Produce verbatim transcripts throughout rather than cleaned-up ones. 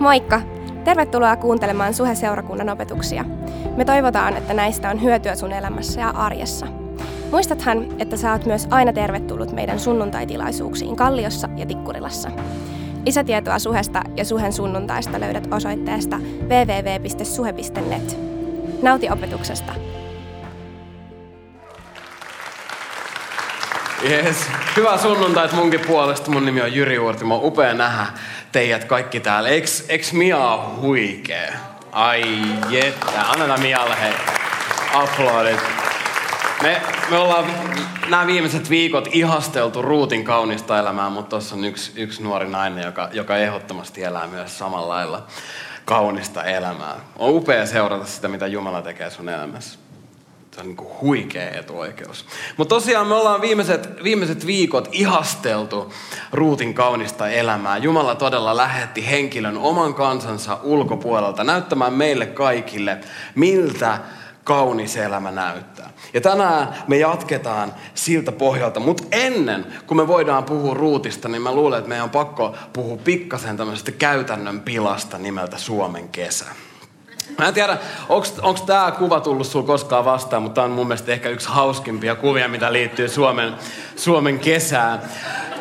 Moikka! Tervetuloa kuuntelemaan Suhe-seurakunnan opetuksia. Me toivotaan, että näistä on hyötyä sun elämässä ja arjessa. Muistathan, että sä oot myös aina tervetullut meidän sunnuntaitilaisuuksiin Kalliossa ja Tikkurilassa. Lisätietoa Suhesta ja Suhen sunnuntaista löydät osoitteesta double-u double-u double-u piste suhe piste net. Nauti opetuksesta! Yes. Hyvää sunnuntaita munkin puolesta. Mun nimi on Jyri Uortin. Mä oon upea nähdä teidät kaikki täällä. Eks, eks Mia on huikee? Ai jettä. Annetaan Mialle hei. Aplodit. Me, me ollaan nämä viimeiset viikot ihasteltu Ruutin kaunista elämää, mutta tossa on yksi, yksi nuori nainen, joka, joka ehdottomasti elää myös samalla lailla kaunista elämää. On upea seurata sitä, mitä Jumala tekee sun elämässä. Se on niin kuin huikea etuoikeus. Mutta tosiaan me ollaan viimeiset, viimeiset viikot ihasteltu Ruutin kaunista elämää. Jumala todella lähetti henkilön oman kansansa ulkopuolelta näyttämään meille kaikille, miltä kaunis elämä näyttää. Ja tänään me jatketaan siltä pohjalta. Mutta ennen kuin me voidaan puhua Ruutista, niin mä luulen, että meidän on pakko puhua pikkasen tämmöisestä käytännön pilasta nimeltä Suomen kesä. Mä en tiedä, onko tämä kuva tullut sulla koskaan vastaan, mutta tämä on mun mielestä ehkä yksi hauskimpia kuvia, mitä liittyy Suomen, Suomen kesään.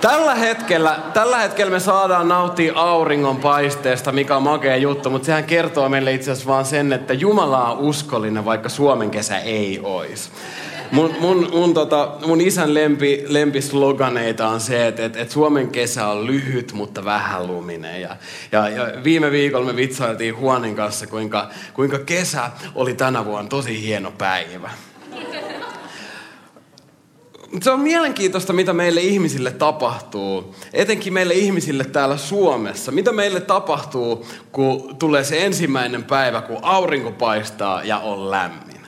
Tällä hetkellä, tällä hetkellä me saadaan nauttia auringonpaisteesta, mikä on makea juttu, mutta sehän kertoo meille itse asiassa vaan sen, että Jumala on uskollinen, vaikka Suomen kesä ei olisi. Mun, mun, mun, tota, mun isän lempi, lempisloganeita on se, että et, et Suomen kesä on lyhyt, mutta vähän luminen. Ja, ja, ja viime viikolla me vitsailtiin Huonin kanssa, kuinka, kuinka kesä oli tänä vuonna tosi hieno päivä. Se on mielenkiintoista, mitä meille ihmisille tapahtuu, etenkin meille ihmisille täällä Suomessa. Mitä meille tapahtuu, kun tulee se ensimmäinen päivä, kun aurinko paistaa ja on lämmin?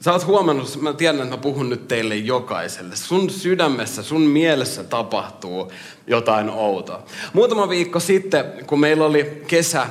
Sä oot huomannut, mä tiedän, että mä puhun nyt teille jokaiselle. Sun sydämessä, sun mielessä tapahtuu jotain outoa. Muutama viikko sitten, kun meillä oli kesä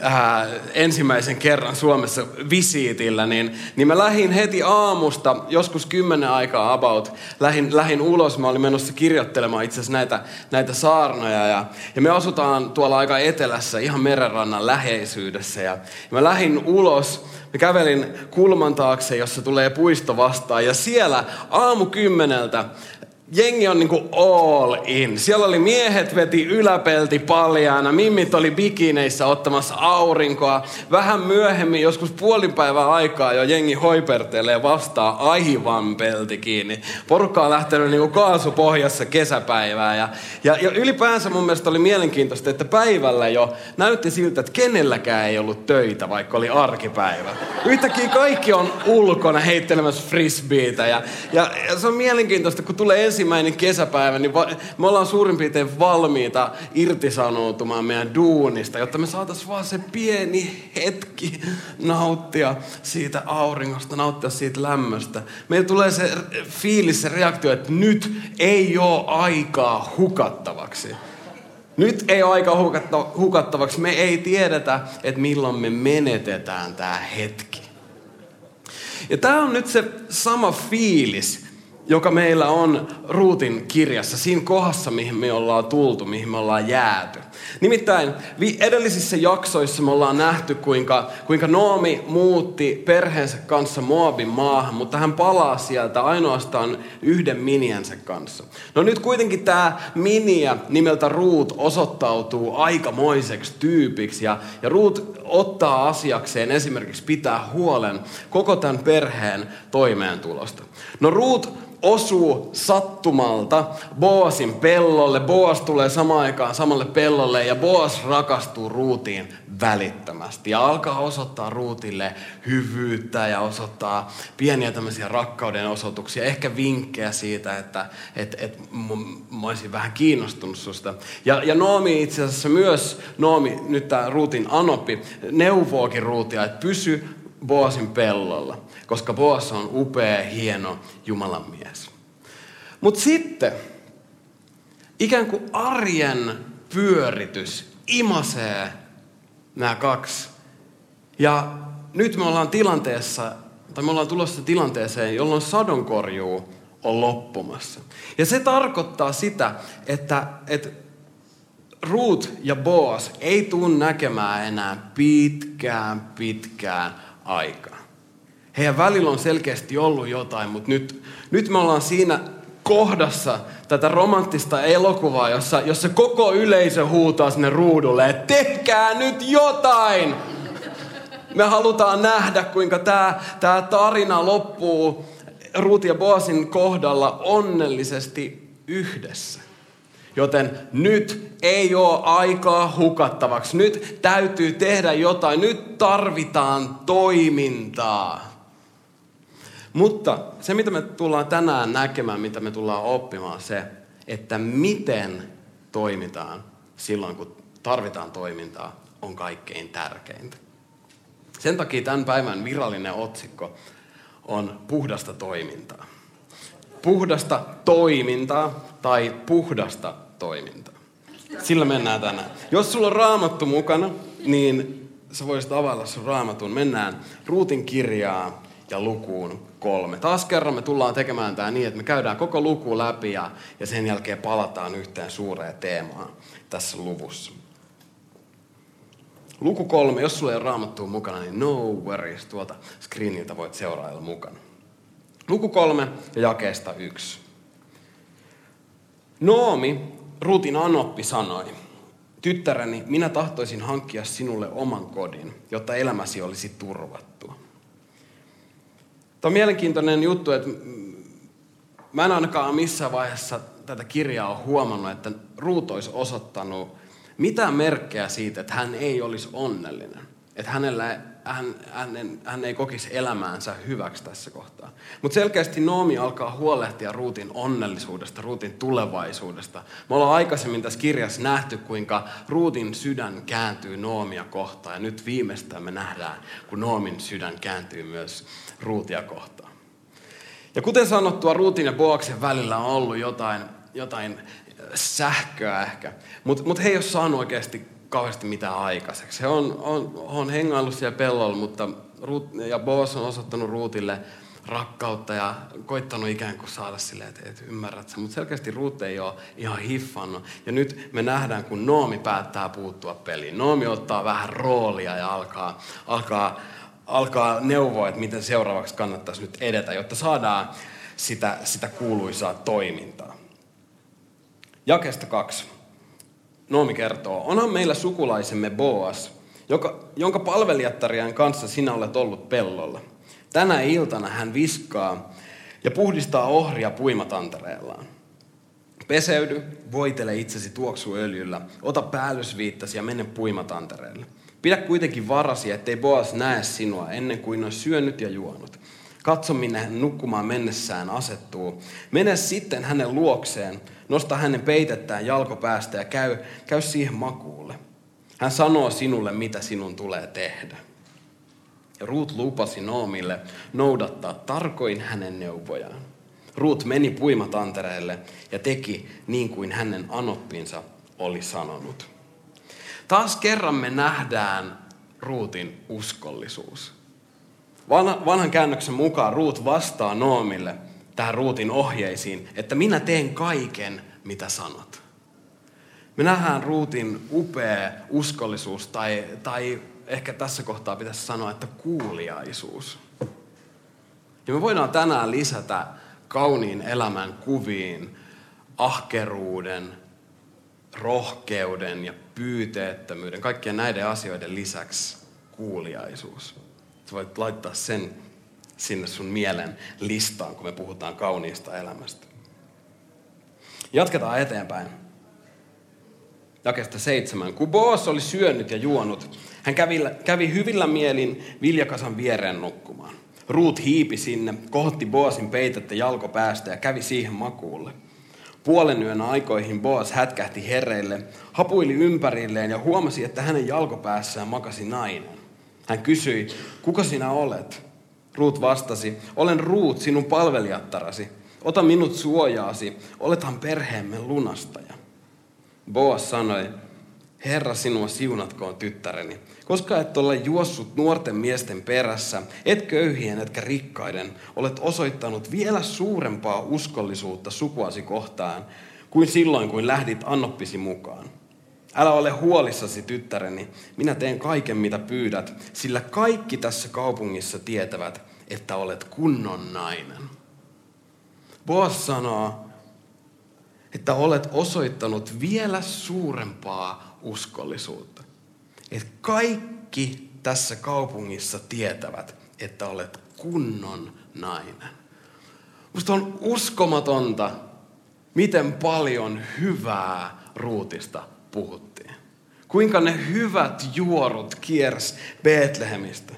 ää, ensimmäisen kerran Suomessa visiitillä, niin, niin mä lähdin heti aamusta, joskus kymmenen aikaa about, lähdin, lähdin ulos. Mä olin menossa kirjoittelemaan itse asiassa näitä, näitä saarnoja. Ja, ja me asutaan tuolla aika etelässä, ihan merenrannan läheisyydessä. Ja, ja mä lähdin ulos. Mä kävelin kulman taakse, jossa tulee puisto vastaan, ja siellä aamu kymmeneltä jengi on niinku all in. Siellä oli miehet veti yläpelti paljaana, mimmit oli bikineissä ottamassa aurinkoa. Vähän myöhemmin, joskus puolipäivän aikaa jo jengi hoipertelee vastaan aivan pelti kiinni. Porukka on lähtenyt niinku kaasupohjassa kesäpäivään. Ja, ja, ja ylipäänsä mun mielestä oli mielenkiintoista, että päivällä jo näytti siltä, että kenelläkään ei ollut töitä, vaikka oli arkipäivä. Yhtäkkiä kaikki on ulkona heittelemässä frisbeitä. Ja, ja, ja se on mielenkiintoista, kun tulee ensin ensimmäinen kesäpäivä, niin va- me ollaan suurin piirtein valmiita irtisanoutumaan meidän duunista, jotta me saataisiin vaan se pieni hetki nauttia siitä auringosta, nauttia siitä lämmöstä. Meillä tulee se fiilis, se reaktio, että nyt ei ole aikaa hukattavaksi. Nyt ei ole aikaa hukatta- hukattavaksi. Me ei tiedetä, että milloin me menetetään tämä hetki. Ja tämä on nyt se sama fiilis, joka meillä on Ruutin kirjassa, siinä kohdassa, mihin me ollaan tultu, mihin me ollaan jääty. Nimittäin edellisissä jaksoissa me ollaan nähty, kuinka, kuinka Noomi muutti perheensä kanssa Moabin maahan, mutta hän palaa sieltä ainoastaan yhden miniänsä kanssa. No nyt kuitenkin tämä miniä nimeltä Ruut osoittautuu aikamoiseksi tyypiksi, ja, ja Ruut ottaa asiakseen esimerkiksi pitää huolen koko tämän perheen toimeentulosta. No Ruut osuu sattumalta Boasin pellolle. Boas tulee samaan aikaan samalle pellolle ja Boas rakastuu Ruutiin välittömästi ja alkaa osoittaa Ruutille hyvyyttä ja osoittaa pieniä tämmöisiä rakkauden osoituksia, ehkä vinkkejä siitä, että et, et, mä olisin vähän kiinnostunut susta. Ja, ja Noomi itse asiassa myös, Noomi, nyt tämä Ruutin anoppi, neuvookin Ruutia, että pysy Boasin pellolla, koska Boas on upea, hieno Jumalan mies. Mutta sitten ikään kuin arjen pyöritys imasee nämä kaksi. Ja nyt me ollaan tilanteessa, tai me ollaan tulossa tilanteeseen, jolloin sadonkorjuu on loppumassa. Ja se tarkoittaa sitä, että, että Ruut ja Boas ei tule näkemään enää pitkään, pitkään aikaa. Heidän välillä on selkeästi ollut jotain, mutta nyt, nyt me ollaan siinä kohdassa tätä romanttista elokuvaa, jossa, jossa koko yleisö huutaa sinne ruudulle, että tehkää nyt jotain! Me halutaan nähdä, kuinka tämä, tämä tarina loppuu Ruut ja Boasin kohdalla onnellisesti yhdessä. Joten nyt ei ole aikaa hukattavaksi. Nyt täytyy tehdä jotain. Nyt tarvitaan toimintaa. Mutta se, mitä me tullaan tänään näkemään, mitä me tullaan oppimaan, se, että miten toimitaan silloin, kun tarvitaan toimintaa, on kaikkein tärkeintä. Sen takia tämän päivän virallinen otsikko on puhdasta toimintaa. Puhdasta toimintaa tai puhdasta toimintaa. Sillä mennään tänään. Jos sulla on Raamattu mukana, niin sä voisit availla sun Raamatun. Mennään Ruutin kirjaa ja lukuun kolme. Taas kerran me tullaan tekemään tää niin, että me käydään koko luku läpi ja, ja sen jälkeen palataan yhteen suureen teemaan tässä luvussa. Luku kolme, jos sulla ei ole Raamattua mukana, niin no worries, tuolta screeniltä voit seurailla mukana. Luku kolme ja jakeesta yksi. Noomi, Ruutin anoppi, sanoi, tyttäreni, minä tahtoisin hankkia sinulle oman kodin, jotta elämäsi olisi turvattua. Tämä on mielenkiintoinen juttu, että mä en ainakaan missään vaiheessa tätä kirjaa ole huomannut, että Ruut olisi osoittanut mitä merkkejä siitä, että hän ei olisi onnellinen. Että hänellä, hän, hän, hän ei kokisi elämäänsä hyväksi tässä kohtaa. Mutta selkeästi Noomi alkaa huolehtia Ruutin onnellisuudesta, Ruutin tulevaisuudesta. Me ollaan aikaisemmin tässä kirjassa nähty, kuinka Ruutin sydän kääntyy Noomia kohtaan. Ja nyt viimeistään me nähdään, kun Noomin sydän kääntyy myös Ruutia kohtaan. Ja kuten sanottua, Ruutin ja Boaksen välillä on ollut jotain... jotain sähköä ehkä, mutta mut he ei ole saanut oikeasti kauheasti mitään aikaiseksi. He on, on, on hengaillut siellä pellolla, mutta Ruut ja Boas on osoittanut Ruutille rakkautta ja koittanut ikään kuin saada silleen, että et ymmärrät sä. Mutta selkeästi Ruut ei ole ihan hiffannut. Ja nyt me nähdään, kun Noomi päättää puuttua peliin. Noomi ottaa vähän roolia ja alkaa, alkaa, alkaa neuvoa, että miten seuraavaksi kannattaisi nyt edetä, jotta saadaan sitä, sitä kuuluisaa toimintaa. Jakeesta kaksi. Noomi kertoo, onhan meillä sukulaisemme Boas, joka, jonka palvelijattarien kanssa sinä olet ollut pellolla. Tänä iltana hän viskaa ja puhdistaa ohria puimatantereellaan. Peseydy, voitele itsesi tuoksuöljyllä, ota päällysviittasi ja mene puimatantereelle. Pidä kuitenkin varasi, ettei Boas näe sinua ennen kuin on syönyt ja juonut. Katso, minne hän nukkumaan mennessään asettuu. Mene sitten hänen luokseen, nosta hänen peitettään jalkopäästä ja käy, käy siihen makuulle. Hän sanoo sinulle, mitä sinun tulee tehdä. Ja Ruut lupasi Noomille noudattaa tarkoin hänen neuvojaan. Ruut meni puimatantereelle ja teki niin kuin hänen anoppinsa oli sanonut. Taas kerran me nähdään Ruutin uskollisuus. Vanhan käännöksen mukaan Ruut vastaa Noomille tähän Ruutin ohjeisiin, että minä teen kaiken, mitä sanot. Me nähdään Ruutin upea uskollisuus tai, tai ehkä tässä kohtaa pitäisi sanoa, että kuuliaisuus. Ja me voidaan tänään lisätä kauniin elämän kuviin ahkeruuden, rohkeuden ja pyyteettömyyden, kaikkien näiden asioiden lisäksi kuuliaisuus. Sä voit laittaa sen sinne sun mielen listaan, kun me puhutaan kauniista elämästä. Jatketaan eteenpäin. Jakeesta seitsemän. Kun Boas oli syönyt ja juonut, hän kävi, kävi hyvillä mielin viljakasan viereen nukkumaan. Ruut hiipi sinne, kohotti Boasin peitettä jalkopäästä ja kävi siihen makuulle. Puolen yön aikoihin Boas hätkähti hereille, hapuili ympärilleen ja huomasi, että hänen jalkopäässään makasi nainen. Hän kysyi, kuka sinä olet? Ruut vastasi, olen Ruut, sinun palvelijattarasi. Ota minut suojaasi, olethan perheemme lunastaja. Boas sanoi, Herra sinua siunatkoon tyttäreni, koska et ole juossut nuorten miesten perässä, et köyhien etkä rikkaiden, olet osoittanut vielä suurempaa uskollisuutta sukuasi kohtaan kuin silloin, kun lähdit annoppisi mukaan. Älä ole huolissasi, tyttäreni, minä teen kaiken, mitä pyydät, sillä kaikki tässä kaupungissa tietävät, että olet kunnon nainen. Boas sanoo, että olet osoittanut vielä suurempaa uskollisuutta. Että kaikki tässä kaupungissa tietävät, että olet kunnon nainen. Musta on uskomatonta, miten paljon hyvää Ruutista puhuttiin. Kuinka ne hyvät juorut kiersi Betlehemistä.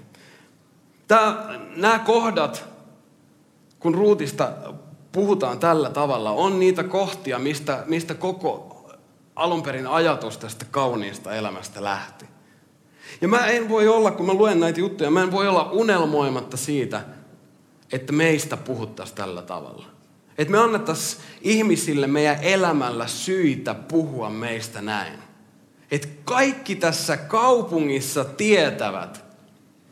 Tää, nämä kohdat, kun Ruutista puhutaan tällä tavalla, on niitä kohtia, mistä, mistä koko alunperin ajatus tästä kauniista elämästä lähti. Ja mä en voi olla, kun mä luen näitä juttuja, mä en voi olla unelmoimatta siitä, että meistä puhuttaisiin tällä tavalla. Että me annettaisiin ihmisille meidän elämällä syitä puhua meistä näin. Että kaikki tässä kaupungissa tietävät,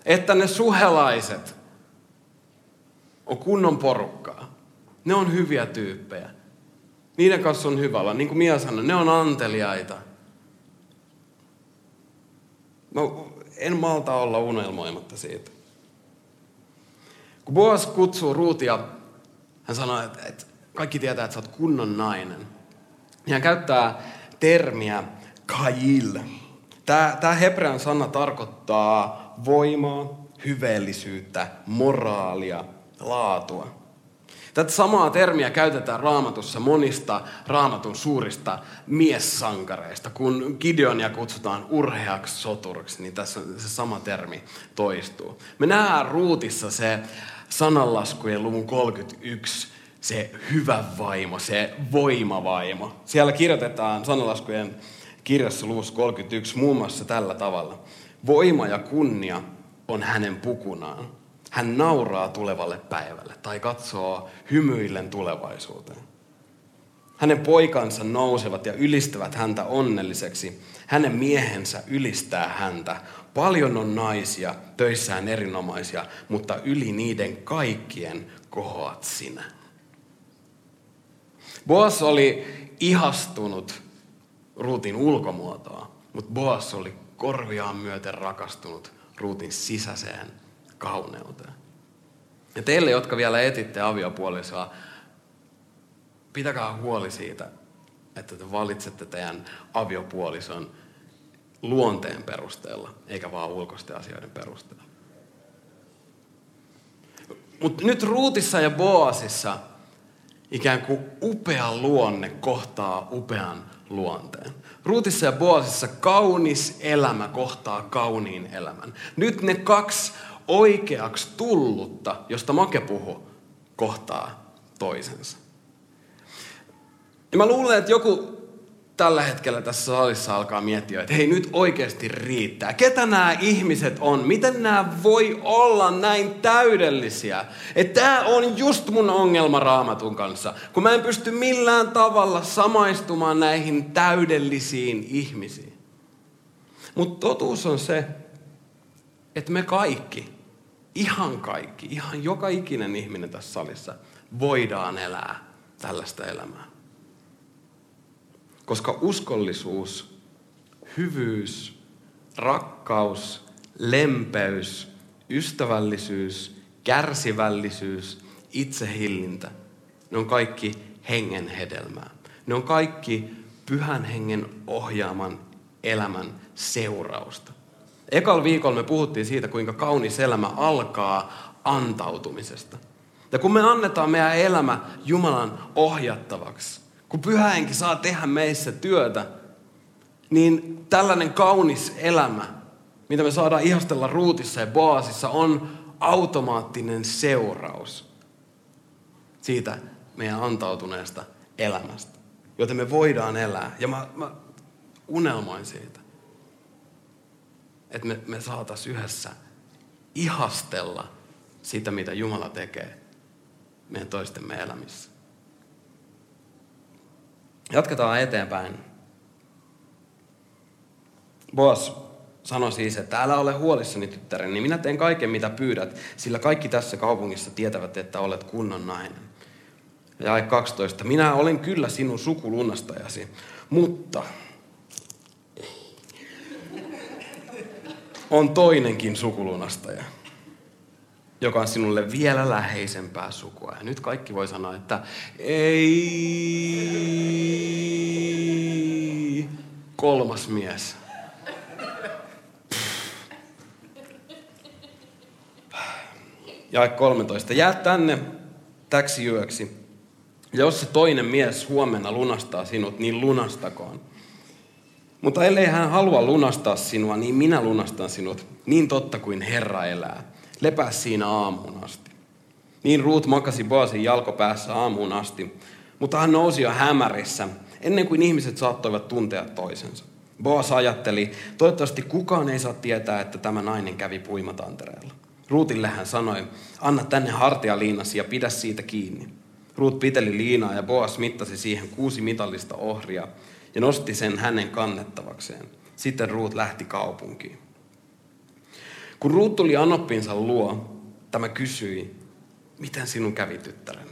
että ne suhelaiset on kunnon porukkaa. Ne on hyviä tyyppejä. Niiden kanssa on hyvä olla. Niin kuin Mia sanoi, ne on anteliaita. Mä en malta olla unelmoimatta siitä. Kun Boas kutsuu Ruutia, hän sanoo, että, että kaikki tietää, että sä oot kunnon nainen. Ja hän käyttää termiä kajil. Tää, tää hebrean sana tarkoittaa voimaa, hyveellisyyttä, moraalia, laatua. Tätä samaa termiä käytetään Raamatussa monista Raamatun suurista miessankareista. Kun Gideonia kutsutaan urheaksi soturiksi, niin tässä se sama termi toistuu. Me nähdään Ruutissa se sananlaskujen luvun kolmekymmentäyksi, se hyvä vaimo, se voimavaimo. Siellä kirjoitetaan sananlaskujen kirjassa luvussa kolmekymmentäyksi muun muassa tällä tavalla. Voima ja kunnia on hänen pukunaan. Hän nauraa tulevalle päivälle tai katsoo hymyillen tulevaisuuteen. Hänen poikansa nousevat ja ylistävät häntä onnelliseksi. Hänen miehensä ylistää häntä. Paljon on naisia, töissään erinomaisia, mutta yli niiden kaikkien kohoat sinä. Boas oli ihastunut Ruutin ulkomuotoa, mutta Boas oli korviaan myöten rakastunut Ruutin sisäiseen kauneuteen. Ja teille, jotka vielä etitte aviopuolisoa, pitäkää huoli siitä, että te valitsette teidän aviopuolison luonteen perusteella, eikä vaan ulkoisten asioiden perusteella. Mutta nyt Ruutissa ja Boasissa ikään kuin upea luonne kohtaa upean luonteen. Ruutissa ja Boasissa kaunis elämä kohtaa kauniin elämän. Nyt ne kaksi oikeaksi tullutta, josta Make puhu, kohtaa toisensa. Ja mä luulen, että joku tällä hetkellä tässä salissa alkaa miettiä, että hei, nyt oikeasti riittää. Ketä nämä ihmiset on? Miten nämä voi olla näin täydellisiä? Että tämä on just mun ongelma Raamatun kanssa, kun mä en pysty millään tavalla samaistumaan näihin täydellisiin ihmisiin. Mutta totuus on se, että me kaikki, ihan kaikki, ihan joka ikinen ihminen tässä salissa voidaan elää tällaista elämää. Koska uskollisuus, hyvyys, rakkaus, lempeys, ystävällisyys, kärsivällisyys, itsehillintä, ne on kaikki hengen hedelmää. Ne on kaikki pyhän hengen ohjaaman elämän seurausta. Ekalla viikolla me puhuttiin siitä, kuinka kaunis elämä alkaa antautumisesta. Ja kun me annetaan meidän elämä Jumalan ohjattavaksi, kun Pyhä Henki saa tehdä meissä työtä, niin tällainen kaunis elämä, mitä me saadaan ihastella Ruutissa ja Boasissa, on automaattinen seuraus siitä meidän antautuneesta elämästä, joten me voidaan elää. Ja mä, mä unelmoin siitä, että me, me saataisiin yhdessä ihastella sitä, mitä Jumala tekee meidän toistemme elämissä. Jatketaan eteenpäin. Boas sanoi siis, että älä ole huolissani, tyttäreni, niin minä teen kaiken, mitä pyydät, sillä kaikki tässä kaupungissa tietävät, että olet kunnon nainen. Ja kaksitoista. Minä olen kyllä sinun sukulunastajasi, mutta on toinenkin sukulunastaja, joka on sinulle vielä läheisempää sukua. Ja nyt kaikki voi sanoa, että ei, kolmas mies. Jae kolmetoista. Jää tänne täksi yöksi. Jos se toinen mies huomenna lunastaa sinut, niin lunastakoon. Mutta ellei hän halua lunastaa sinua, niin minä lunastan sinut, niin totta kuin Herra elää. Lepää siinä aamuun asti. Niin Ruut makasi Boasin jalkopäässä aamuun asti, mutta hän nousi jo hämärissä, ennen kuin ihmiset saattoivat tuntea toisensa. Boas ajatteli, toivottavasti kukaan ei saa tietää, että tämä nainen kävi puimatantereella. Ruutille hän sanoi, anna tänne hartialiinasi ja pidä siitä kiinni. Ruut piteli liinaa ja Boas mittasi siihen kuusi mitallista ohria ja nosti sen hänen kannettavakseen. Sitten Ruut lähti kaupunkiin. Kun Ruut tuli anoppinsa luo, tämä kysyi, miten sinun kävi tyttäreni?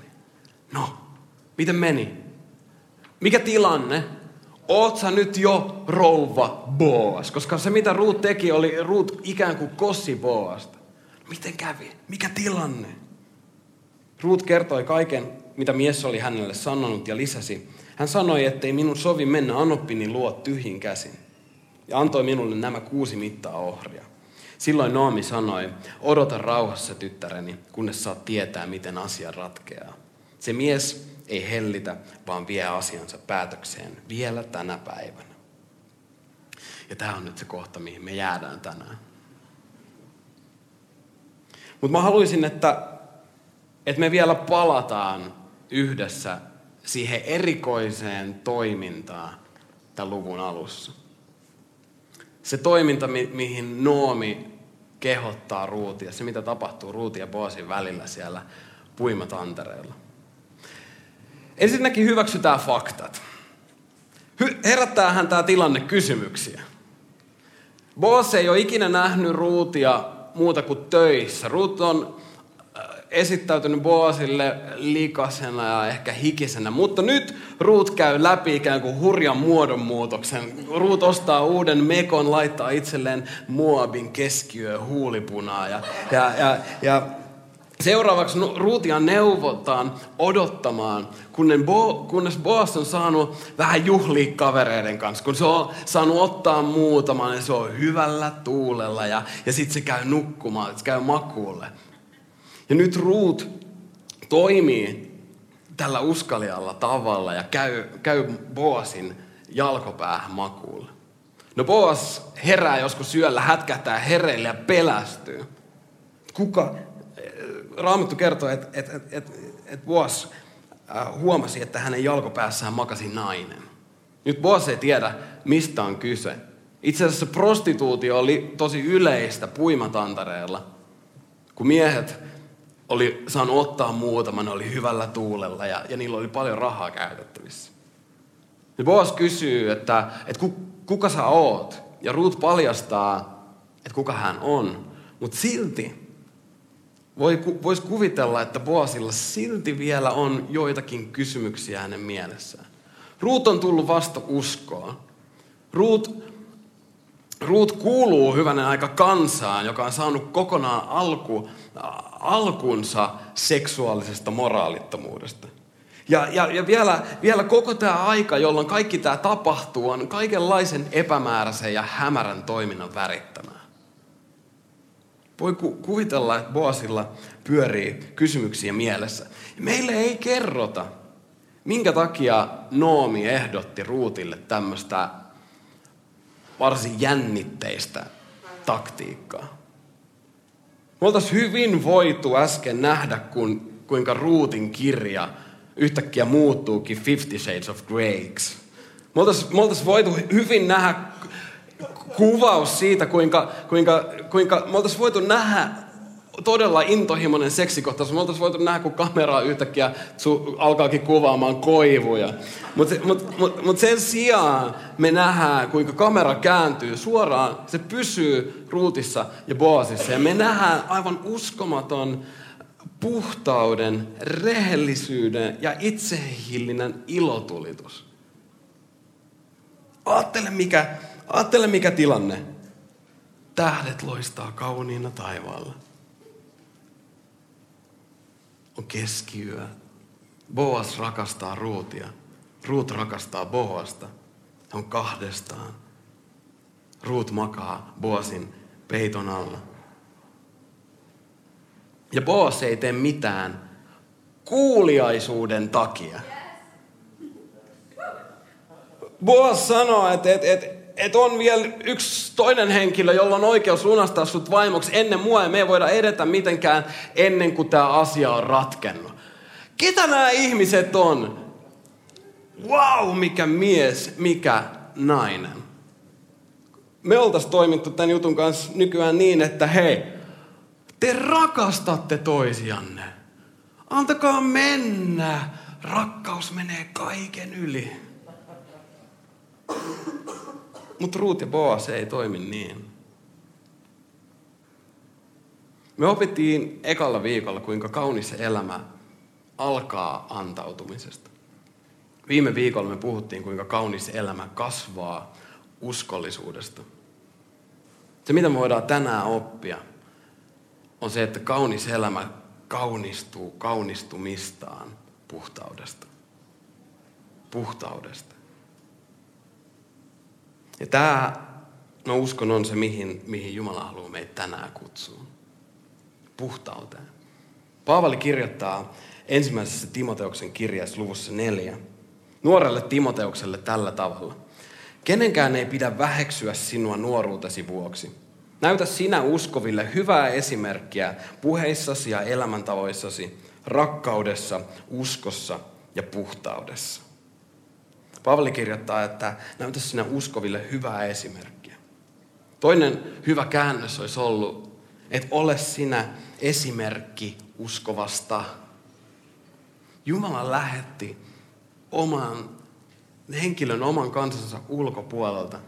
No, miten meni? Mikä tilanne? Oot sä nyt jo rouva Boas? Koska se mitä Ruut teki oli, Ruut ikään kuin kossi Boasta. Miten kävi? Mikä tilanne? Ruut kertoi kaiken, mitä mies oli hänelle sanonut ja lisäsi. Hän sanoi, ettei minun sovi mennä anoppini luo tyhjin käsin. Ja antoi minulle nämä kuusi mittaa ohria. Silloin Noomi sanoi, odota rauhassa tyttäreni, kunnes saat tietää, miten asia ratkeaa. Se mies ei hellitä, vaan vie asiansa päätökseen vielä tänä päivänä. Ja tämä on nyt se kohta, mihin me jäädään tänään. Mutta mä haluaisin, että, että me vielä palataan yhdessä siihen erikoiseen toimintaan tämän luvun alussa. Se toiminta, mi- mihin Noomi kehottaa Ruutia, se mitä tapahtuu Ruutin ja Boasin välillä siellä puimatantereilla. Ensinnäkin hyväksytään faktat. Hy- herättäähän tämä tilanne kysymyksiä. Boas ei ole ikinä nähnyt Ruutia muuta kuin töissä. Ruut on esittäytynyt Boasille likasena ja ehkä hikisenä, mutta nyt Ruut käy läpi ikään kuin hurjan muodonmuutoksen. Ruut ostaa uuden mekon, laittaa itselleen Moabin keskiöön huulipunaa ja, ja, ja, ja seuraavaksi Ruutia neuvotaan odottamaan, kunnes Boas on saanut vähän juhlia kavereiden kanssa, kun se on saanut ottaa muutaman ja se on hyvällä tuulella ja, ja sitten se käy nukkumaan, se käy makuulle. Ja nyt Ruut toimii tällä uskalialla tavalla ja käy, käy Boasin jalkopäähän makuulle. No Boas herää joskus yöllä, hätkähtää hereille ja pelästyy. Kuka? Raamattu kertoo, että et, et, et, et Boas huomasi, että hänen jalkopäässään makasi nainen. Nyt Boas ei tiedä, mistä on kyse. Itse asiassa prostituutio oli tosi yleistä puimatantareella, kun miehet oli saanut ottaa muutaman, ne oli hyvällä tuulella ja, ja niillä oli paljon rahaa käytettävissä. Ja Boas kysyy, että, että kuka sä oot? Ja Ruut paljastaa, että kuka hän on. Mutta silti voisi kuvitella, että Boasilla silti vielä on joitakin kysymyksiä hänen mielessään. Ruut on tullut vasta uskoon. Ruut... Ruut kuuluu hyvänen aika kansaan, joka on saanut kokonaan alku, alkunsa seksuaalisesta moraalittomuudesta. Ja, ja, ja vielä, vielä koko tämä aika, jolloin kaikki tämä tapahtuu, on kaikenlaisen epämääräisen ja hämärän toiminnan värittämää. Voi ku, kuvitella, että Boasilla pyörii kysymyksiä mielessä. Meille ei kerrota, minkä takia Noomi ehdotti Ruutille tämmöistä varsin jännitteistä taktiikkaa. Me oltaisiin hyvin voitu äsken nähdä, kun, kuinka Ruutin kirja yhtäkkiä muuttuukin Fifty Shades of Greyksi. Me oltaisiin oltais voitu hyvin nähdä kuvaus siitä, kuinka, kuinka, kuinka me oltaisiin voitu nähdä todella intohimoinen seksikohtaus. Me oltaisiin voitu nähdä, kun kameraa yhtäkkiä su, alkaakin kuvaamaan koivuja. Mutta mut, mut, mut sen sijaan me nähdään, kuinka kamera kääntyy suoraan. Se pysyy Ruutissa ja Boasissa. Ja me nähdään aivan uskomaton puhtauden, rehellisyyden ja itsehillinen ilotulitus. Aattele mikä, aattele mikä tilanne. Tähdet loistaa kauniina taivaalla. On keskiyö. Boas rakastaa Ruutia. Ruut rakastaa Boasta. He on kahdestaan. Ruut makaa Boasin peiton alla. Ja Boas ei tee mitään kuuliaisuuden takia. Boas sanoo, että et, et, et on vielä yksi toinen henkilö, jolla on oikeus lunastaa sut vaimoksi ennen mua, ja me ei voida edetä mitenkään ennen kuin tämä asia on ratkennut. Ketä nämä ihmiset on? Vau, wow, mikä mies, mikä nainen. Me oltaisiin toimittu tämän jutun kanssa nykyään niin, että hei, te rakastatte toisianne. Antakaa mennä. Rakkaus menee kaiken yli. Mutta Ruut ja Boas ei toimi niin. Me opittiin ekalla viikolla, kuinka kaunis elämä alkaa antautumisesta. Viime viikolla me puhuttiin, kuinka kaunis elämä kasvaa uskollisuudesta. Se, mitä me voidaan tänään oppia, on se, että kaunis elämä kaunistuu kaunistumistaan puhtaudesta. Puhtaudesta. Ja tämä, no uskon, on se, mihin, mihin Jumala haluaa meitä tänään kutsua. Puhtauteen. Paavali kirjoittaa ensimmäisessä Timoteoksen kirjassa luvussa neljä. Nuorelle Timoteukselle tällä tavalla. Kenenkään ei pidä väheksyä sinua nuoruutesi vuoksi. Näytä sinä uskoville hyvää esimerkkiä puheissasi ja elämäntavoissasi, rakkaudessa, uskossa ja puhtaudessa. Paavali kirjoittaa, että näytä sinä uskoville hyvää esimerkkiä. Toinen hyvä käännös olisi ollut, että ole sinä esimerkki uskovasta. Jumala lähetti oman henkilön oman kansansa ulkopuolelta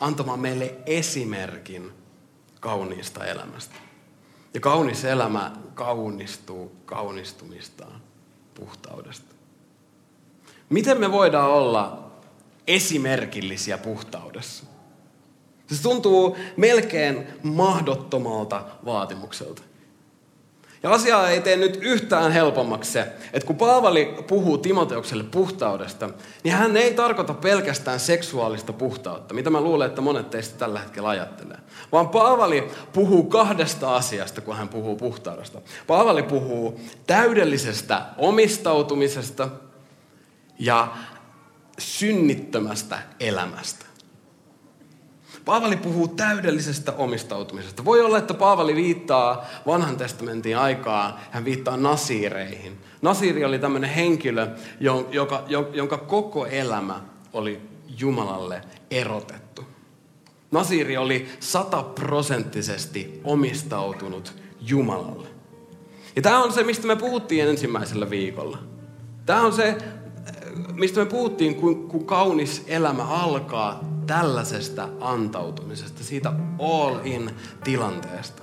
antamaan meille esimerkin kauniista elämästä. Ja kaunis elämä kaunistuu kaunistumistaan puhtaudesta. Miten me voidaan olla esimerkillisiä puhtaudessa? Se tuntuu melkein mahdottomalta vaatimukselta. Ja asiaa ei tee nyt yhtään helpommaksi se, että kun Paavali puhuu Timoteukselle puhtaudesta, niin hän ei tarkoita pelkästään seksuaalista puhtautta, mitä mä luulen, että monet teistä tällä hetkellä ajattelee. Vaan Paavali puhuu kahdesta asiasta, kun hän puhuu puhtaudesta. Paavali puhuu täydellisestä omistautumisesta ja synnittömästä elämästä. Paavali puhuu täydellisestä omistautumisesta. Voi olla, että Paavali viittaa vanhan testamentin aikaa, hän viittaa nasireihin. Nasiri oli tämmöinen henkilö, jonka, jonka koko elämä oli Jumalalle erotettu. Nasiri oli sataprosenttisesti omistautunut Jumalalle. Ja tämä on se, mistä me puhuttiin ensimmäisellä viikolla. Tämä on se, mistä me puhuttiin, kun, kun kaunis elämä alkaa tällaisesta antautumisesta, siitä all-in-tilanteesta.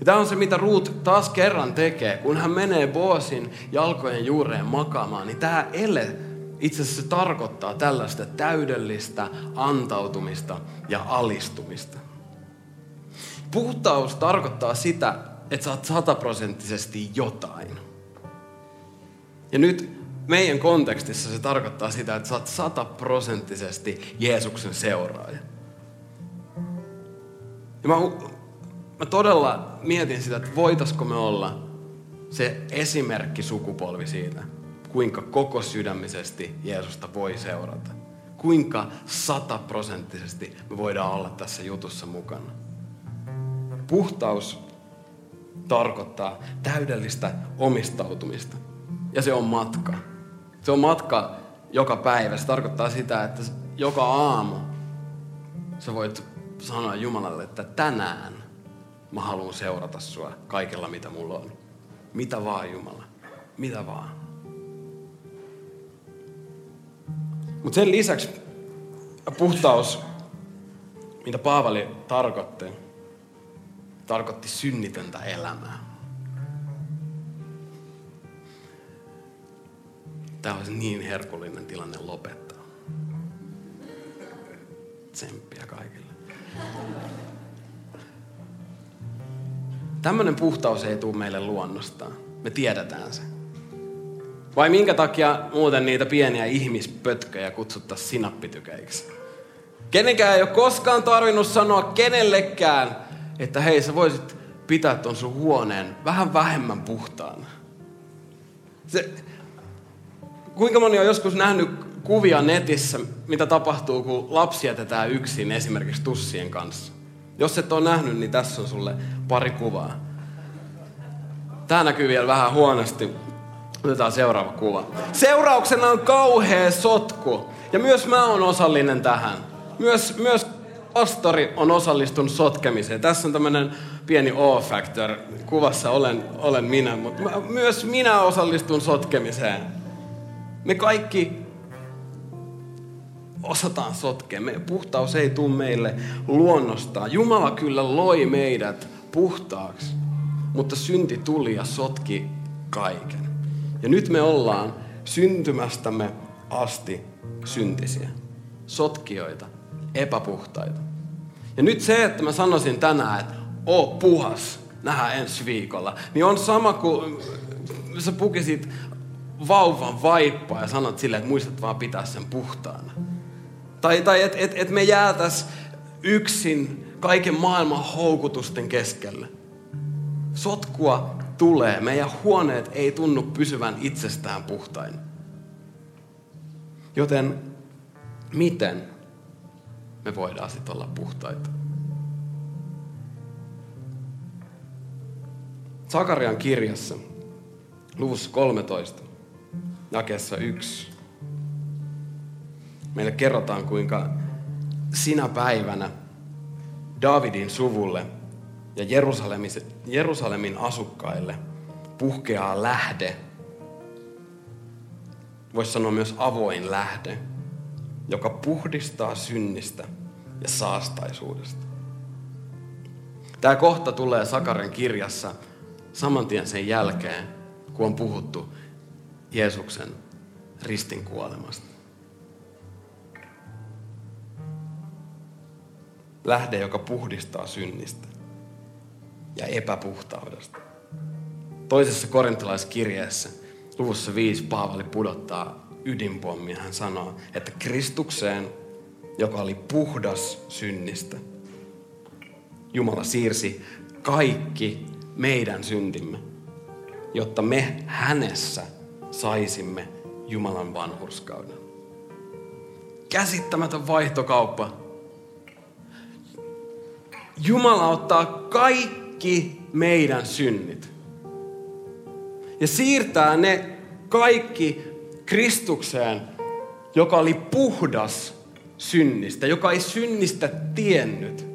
Ja tämä on se, mitä Ruut taas kerran tekee. Kun hän menee Boasin jalkojen juureen makaamaan, niin tämä ele itse asiassa tarkoittaa tällaista täydellistä antautumista ja alistumista. Puhtaus tarkoittaa sitä, että sä oot sataprosenttisesti jotain. Ja nyt meidän kontekstissa se tarkoittaa sitä, että sä oot sataprosenttisesti Jeesuksen seuraaja. Ja mä, mä todella mietin sitä, että voitaisko me olla se esimerkki sukupolvi siitä, kuinka koko sydämisesti Jeesusta voi seurata. Kuinka sataprosenttisesti me voidaan olla tässä jutussa mukana. Puhtaus tarkoittaa täydellistä omistautumista. Ja se on matka. Se on matka joka päivä. Se tarkoittaa sitä, että joka aamu sä voit sanoa Jumalalle, että tänään mä haluan seurata sua kaikella, mitä mulla on. Mitä vaan, Jumala. Mitä vaan. Mutta sen lisäksi puhtaus, mitä Paavali tarkoitti, tarkoitti synnitöntä elämää. Tämä olisi niin herkullinen tilanne lopettaa. Tsemppiä kaikille. Tämmöinen puhtaus ei tule meille luonnostaan. Me tiedetään se. Vai minkä takia muuten niitä pieniä ihmispötköjä kutsuttaisiin sinappitykäiksi? Kenenkään ei ole koskaan tarvinnut sanoa kenellekään, että hei, sä voisit pitää ton sun huoneen vähän vähemmän puhtaana. Se, kuinka moni on joskus nähnyt kuvia netissä, mitä tapahtuu, kun lapsi jätetään yksin esimerkiksi tussien kanssa? Jos et ole nähnyt, niin tässä on sulle pari kuvaa. Tää näkyy vielä vähän huonosti. Otetaan seuraava kuva. Seurauksena on kauhea sotku. Ja myös mä oon osallinen tähän. Myös, myös pastori on osallistunut sotkemiseen. Tässä on tämmönen pieni O-factor. Kuvassa olen, olen minä, mutta mä, myös minä osallistun sotkemiseen. Me kaikki osataan sotkea. Me, puhtaus ei tule meille luonnostaan. Jumala kyllä loi meidät puhtaaksi, mutta synti tuli ja sotki kaiken. Ja nyt me ollaan syntymästämme asti syntisiä, sotkijoita, epäpuhtaita. Ja nyt se, että mä sanoisin tänään, että oo puhas, nähdään ensi viikolla, niin on sama kuin sä pukisit vauvan vaippaa ja sanot silleen, että muistat vaan pitää sen puhtaana. Tai, tai että et, et me jäätäs yksin kaiken maailman houkutusten keskelle. Sotkua tulee. Meidän huoneet ei tunnu pysyvän itsestään puhtain. Joten miten me voidaan sitten olla puhtaita? Sakarjan kirjassa, luvussa kolmetoista, jakeessa yksi, meille kerrotaan, kuinka sinä päivänä Daavidin suvulle ja Jerusalemin asukkaille puhkeaa lähde. Voisi sanoa myös avoin lähde, joka puhdistaa synnistä ja saastaisuudesta. Tämä kohta tulee Sakarjan kirjassa saman tien sen jälkeen, kun on puhuttu Jeesuksen ristin kuolemasta. Lähde, joka puhdistaa synnistä ja epäpuhtaudesta. Toisessa korintalaiskirjeessä, luvussa viisi, Paavali pudottaa ydinpommin. Hän sanoo, että Kristukseen, joka oli puhdas synnistä, Jumala siirsi kaikki meidän syntimme, jotta me hänessä saisimme Jumalan vanhurskauden. Käsittämätön vaihtokauppa. Jumala ottaa kaikki Kaikki meidän synnit. Ja siirtää ne kaikki Kristukseen, joka oli puhdas synnistä, joka ei synnistä tiennyt,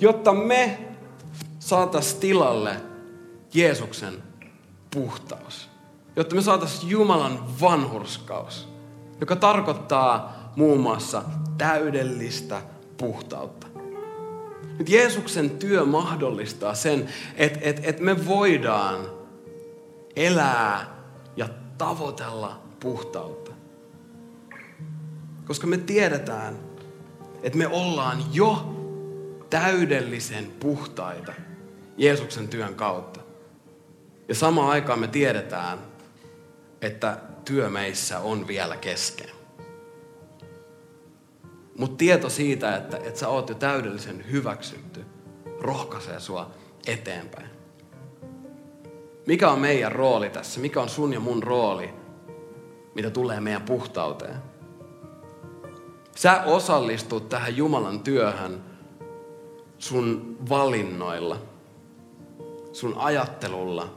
jotta me saataisiin tilalle Jeesuksen puhtaus. Jotta me saataisiin Jumalan vanhurskaus, joka tarkoittaa muun muassa täydellistä puhtautta. Nyt Jeesuksen työ mahdollistaa sen, että et, et me voidaan elää ja tavoitella puhtautta. Koska me tiedetään, että me ollaan jo täydellisen puhtaita Jeesuksen työn kautta. Ja samaan aikaan me tiedetään, että työ meissä on vielä kesken. Mutta tieto siitä, että, että sä oot jo täydellisen hyväksytty, rohkaisee sua eteenpäin. Mikä on meidän rooli tässä? Mikä on sun ja mun rooli, mitä tulee meidän puhtauteen? Sä osallistut tähän Jumalan työhön sun valinnoilla, sun ajattelulla,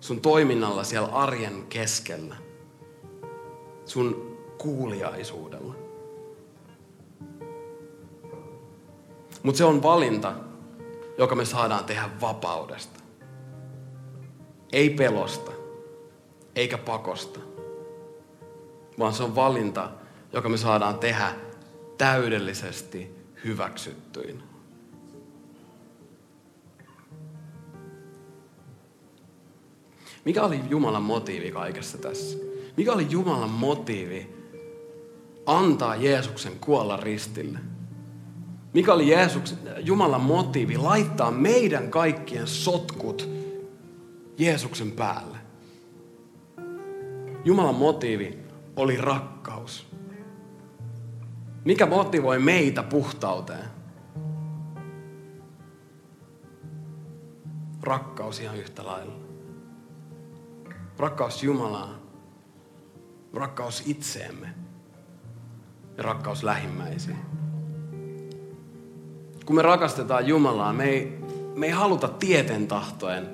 sun toiminnalla siellä arjen keskellä, sun kuuliaisuudella. Mutta se on valinta, joka me saadaan tehdä vapaudesta. Ei pelosta, eikä pakosta, vaan se on valinta, joka me saadaan tehdä täydellisesti hyväksyttyinä. Mikä oli Jumalan motiivi kaikessa tässä? Mikä oli Jumalan motiivi antaa Jeesuksen kuolla ristille? Mikä oli Jeesuksen, Jumalan motiivi laittaa meidän kaikkien sotkut Jeesuksen päälle? Jumalan motiivi oli rakkaus. Mikä motivoi meitä puhtauteen? Rakkaus ihan yhtä lailla. Rakkaus Jumalaan, rakkaus itseemme ja rakkaus lähimmäisiin. Kun me rakastetaan Jumalaa, me ei, me ei haluta tieten tahtoen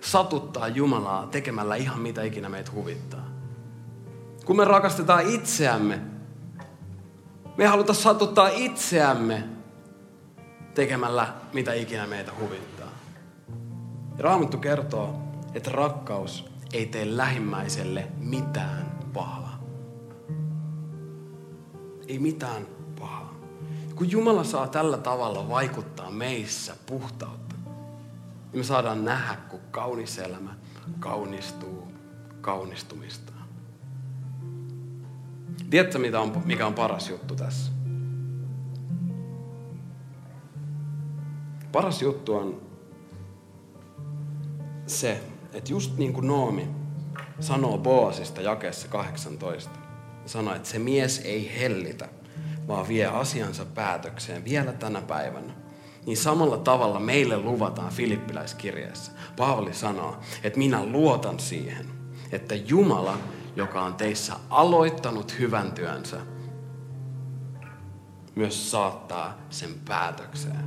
satuttaa Jumalaa tekemällä ihan mitä ikinä meitä huvittaa. Kun me rakastetaan itseämme, me ei haluta satuttaa itseämme tekemällä mitä ikinä meitä huvittaa. Ja Raamattu kertoo, että rakkaus ei tee lähimmäiselle mitään pahaa. Ei mitään pahaa. Kun Jumala saa tällä tavalla vaikuttaa meissä puhtautta, niin me saadaan nähdä, kun kaunis elämä kaunistuu kaunistumistaan. Tiedätkö, mitä on, mikä on paras juttu tässä? Paras juttu on se, että just niin kuin Noomi sanoo Boasista jakeessa kahdeksantoista, sanoi, että se mies ei hellitä, vaan vie asiansa päätökseen vielä tänä päivänä. Niin samalla tavalla meille luvataan Filippiläiskirjeessä. Paavali sanoo, että minä luotan siihen, että Jumala, joka on teissä aloittanut hyvän työnsä, myös saattaa sen päätökseen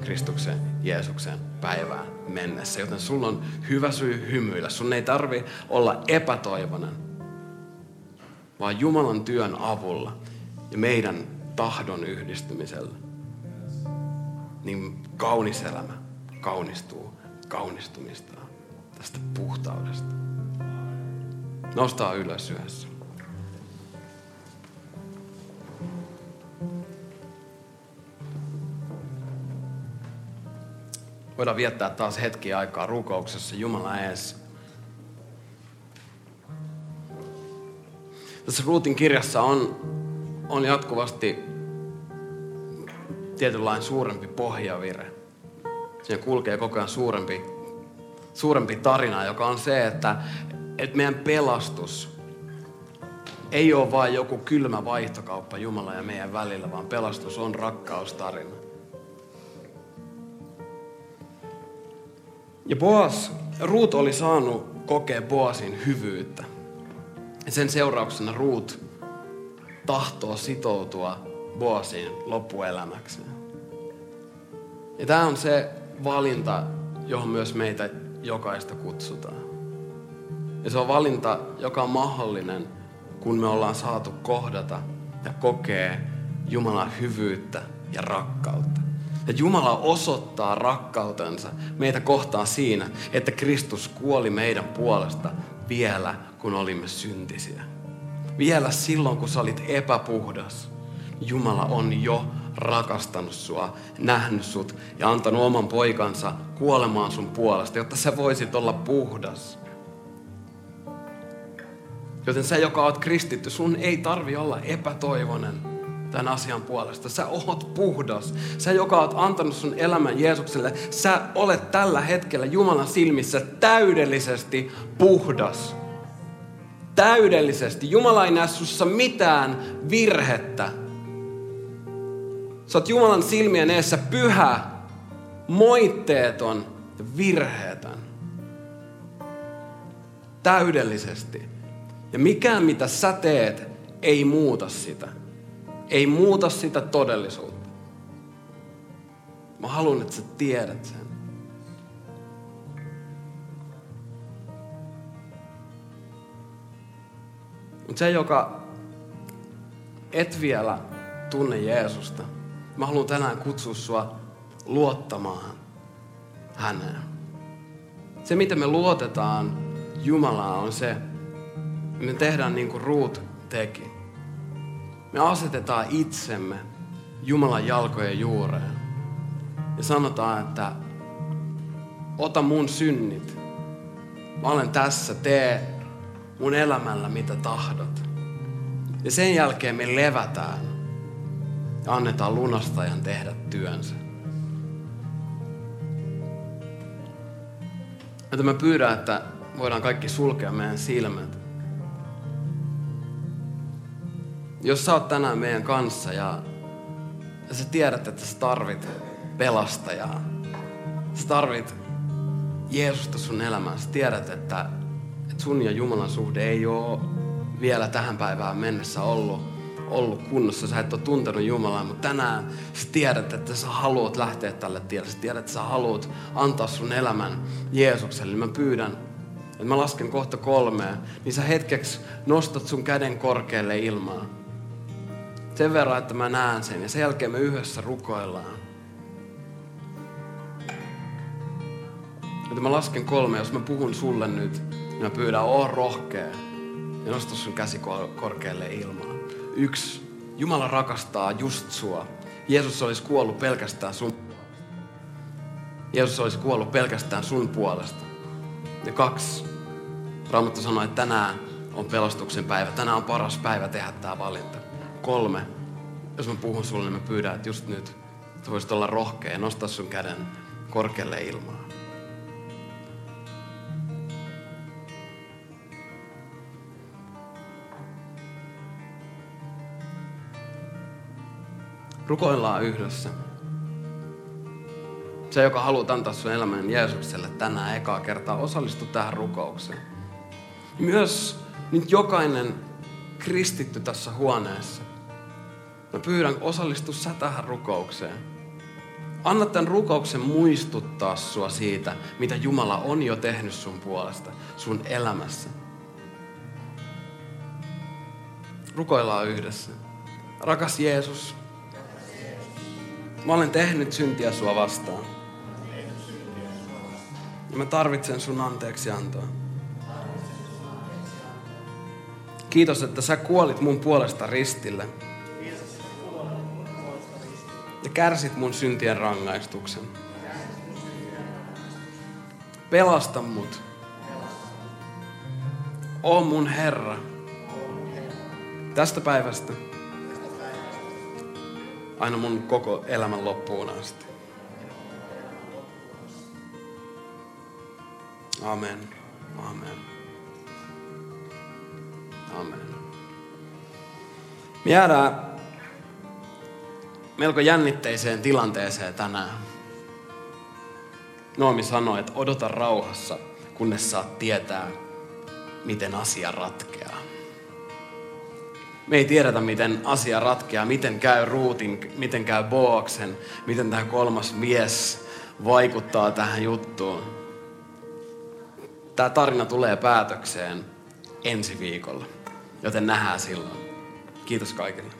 Kristuksen Jeesuksen päivään mennessä. Joten sulla on hyvä syy hymyillä. Sun ei tarvi olla epätoivoinen, vaan Jumalan työn avulla ja meidän tahdon yhdistymisellä. Niin kaunis elämä kaunistuu kaunistumistaan tästä puhtaudesta. Nostaa ylös yhdessä. Voidaan viettää taas hetki aikaa rukouksessa Jumalan edessä. Tässä Ruutin kirjassa on, on jatkuvasti tietynlainen suurempi pohjavire. Siinä kulkee koko ajan suurempi, suurempi tarina, joka on se, että, että meidän pelastus ei ole vain joku kylmä vaihtokauppa Jumalan ja meidän välillä, vaan pelastus on rakkaustarina. Ja Boas, Ruut oli saanut kokea Boasin hyvyyttä. Ja sen seurauksena Ruut tahtoo sitoutua Boasiin loppuelämäkseen. Ja tämä on se valinta, johon myös meitä jokaista kutsutaan. Ja se on valinta, joka on mahdollinen, kun me ollaan saatu kohdata ja kokea Jumalan hyvyyttä ja rakkautta. Ja Jumala osoittaa rakkautensa meitä kohtaan siinä, että Kristus kuoli meidän puolesta vielä, kun olimme syntisiä. Vielä silloin, kun sä olit epäpuhdas, Jumala on jo rakastanut sua, nähnyt sut ja antanut oman poikansa kuolemaan sun puolesta, jotta sä voisit olla puhdas. Joten sä, joka oot kristitty, sun ei tarvi olla epätoivoinen tämän asian puolesta. Sä oot puhdas. Sä, joka oot antanut sun elämän Jeesukselle, sä olet tällä hetkellä Jumalan silmissä täydellisesti puhdas. Täydellisesti. Jumala ei näe sussa mitään virhettä. Sä oot Jumalan silmien edessä pyhä, moitteeton ja virheetön. Täydellisesti. Ja mikään mitä sä teet ei muuta sitä. Ei muuta sitä todellisuutta. Mä haluan, että sä tiedät sen. Mutta se, joka et vielä tunne Jeesusta, mä haluan tänään kutsua sua luottamaan häneen. Se, miten me luotetaan Jumalaa, on se, että me tehdään niin kuin Ruut teki. Me asetetaan itsemme Jumalan jalkojen juureen ja sanotaan, että ota mun synnit. Mä olen tässä, tee mun elämällä mitä tahdot. Ja sen jälkeen me levätään ja annetaan lunastajan tehdä työnsä. Joten mä pyydän, että voidaan kaikki sulkea meidän silmät. Jos sä oot tänään meidän kanssa ja sä tiedät, että sä tarvit pelastajaa, sä tarvit Jeesusta sun elämään, sä tiedät, että, että sun ja Jumalan suhde ei ole vielä tähän päivään mennessä ollut, ollut kunnossa, sä et ole tuntenut Jumalaa, mutta tänään sä tiedät, että sä haluat lähteä tälle tielle, sä tiedät, että sä haluat antaa sun elämän Jeesukselle. Mä pyydän, että mä lasken kohta kolmea, niin sä hetkeksi nostat sun käden korkealle ilmaan. Sen verran, että mä näen sen ja sen jälkeen me yhdessä rukoillaan. Joten mä lasken kolme, jos mä puhun sulle nyt, niin mä pyydän, oo rohkea ja nosta sun käsi korkealle ilmaan. Yksi, Jumala rakastaa just sua. Jeesus olisi kuollut pelkästään sun Jeesus olisi kuollut pelkästään sun puolesta. Ja kaksi, Raamattu sanoi, että tänään on pelastuksen päivä. Tänään on paras päivä tehdä tää valinta. Kolme, jos mä puhun sulle, niin mä pyydän, että just nyt sä voisit olla rohkea ja nostaa sun käden korkealle ilmaan. Rukoillaan yhdessä. Se, joka haluat antaa sun elämän Jeesukselle tänään ekaa kertaa, osallistu tähän rukoukseen. Myös nyt jokainen kristitty tässä huoneessa. Mä pyydän, osallistu sä tähän rukoukseen. Anna tämän rukouksen muistuttaa sua siitä, mitä Jumala on jo tehnyt sun puolesta, sun elämässä. Rukoillaan yhdessä. Rakas Jeesus, mä olen tehnyt syntiä sua vastaan. Ja mä tarvitsen sun anteeksiantoa. Kiitos, että sä kuolit mun puolesta ristille. Ja kärsit mun syntien rangaistuksen. Pelasta mut. Oo mun Herra. Tästä päivästä. Aina mun koko elämän loppuun asti. Amen. Amen. Amen. Me jäädään melko jännitteiseen tilanteeseen tänään. Noomi sanoi, että odota rauhassa, kunnes saat tietää, miten asia ratkeaa. Me ei tiedetä, miten asia ratkeaa, miten käy Ruutin, miten käy Boaksen, miten tämä kolmas mies vaikuttaa tähän juttuun. Tämä tarina tulee päätökseen ensi viikolla, joten nähdään silloin. Kiitos kaikille.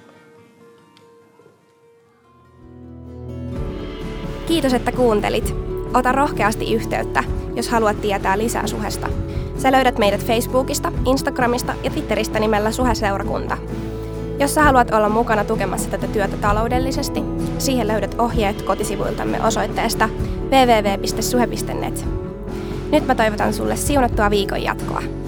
Kiitos, että kuuntelit. Ota rohkeasti yhteyttä, jos haluat tietää lisää Suhesta. Sä löydät meidät Facebookista, Instagramista ja Twitteristä nimellä Suhe-seurakunta. Jos sä haluat olla mukana tukemassa tätä työtä taloudellisesti, siihen löydät ohjeet kotisivuiltamme osoitteesta double-u double-u double-u piste suhe piste net. Nyt mä toivotan sulle siunattua viikon jatkoa.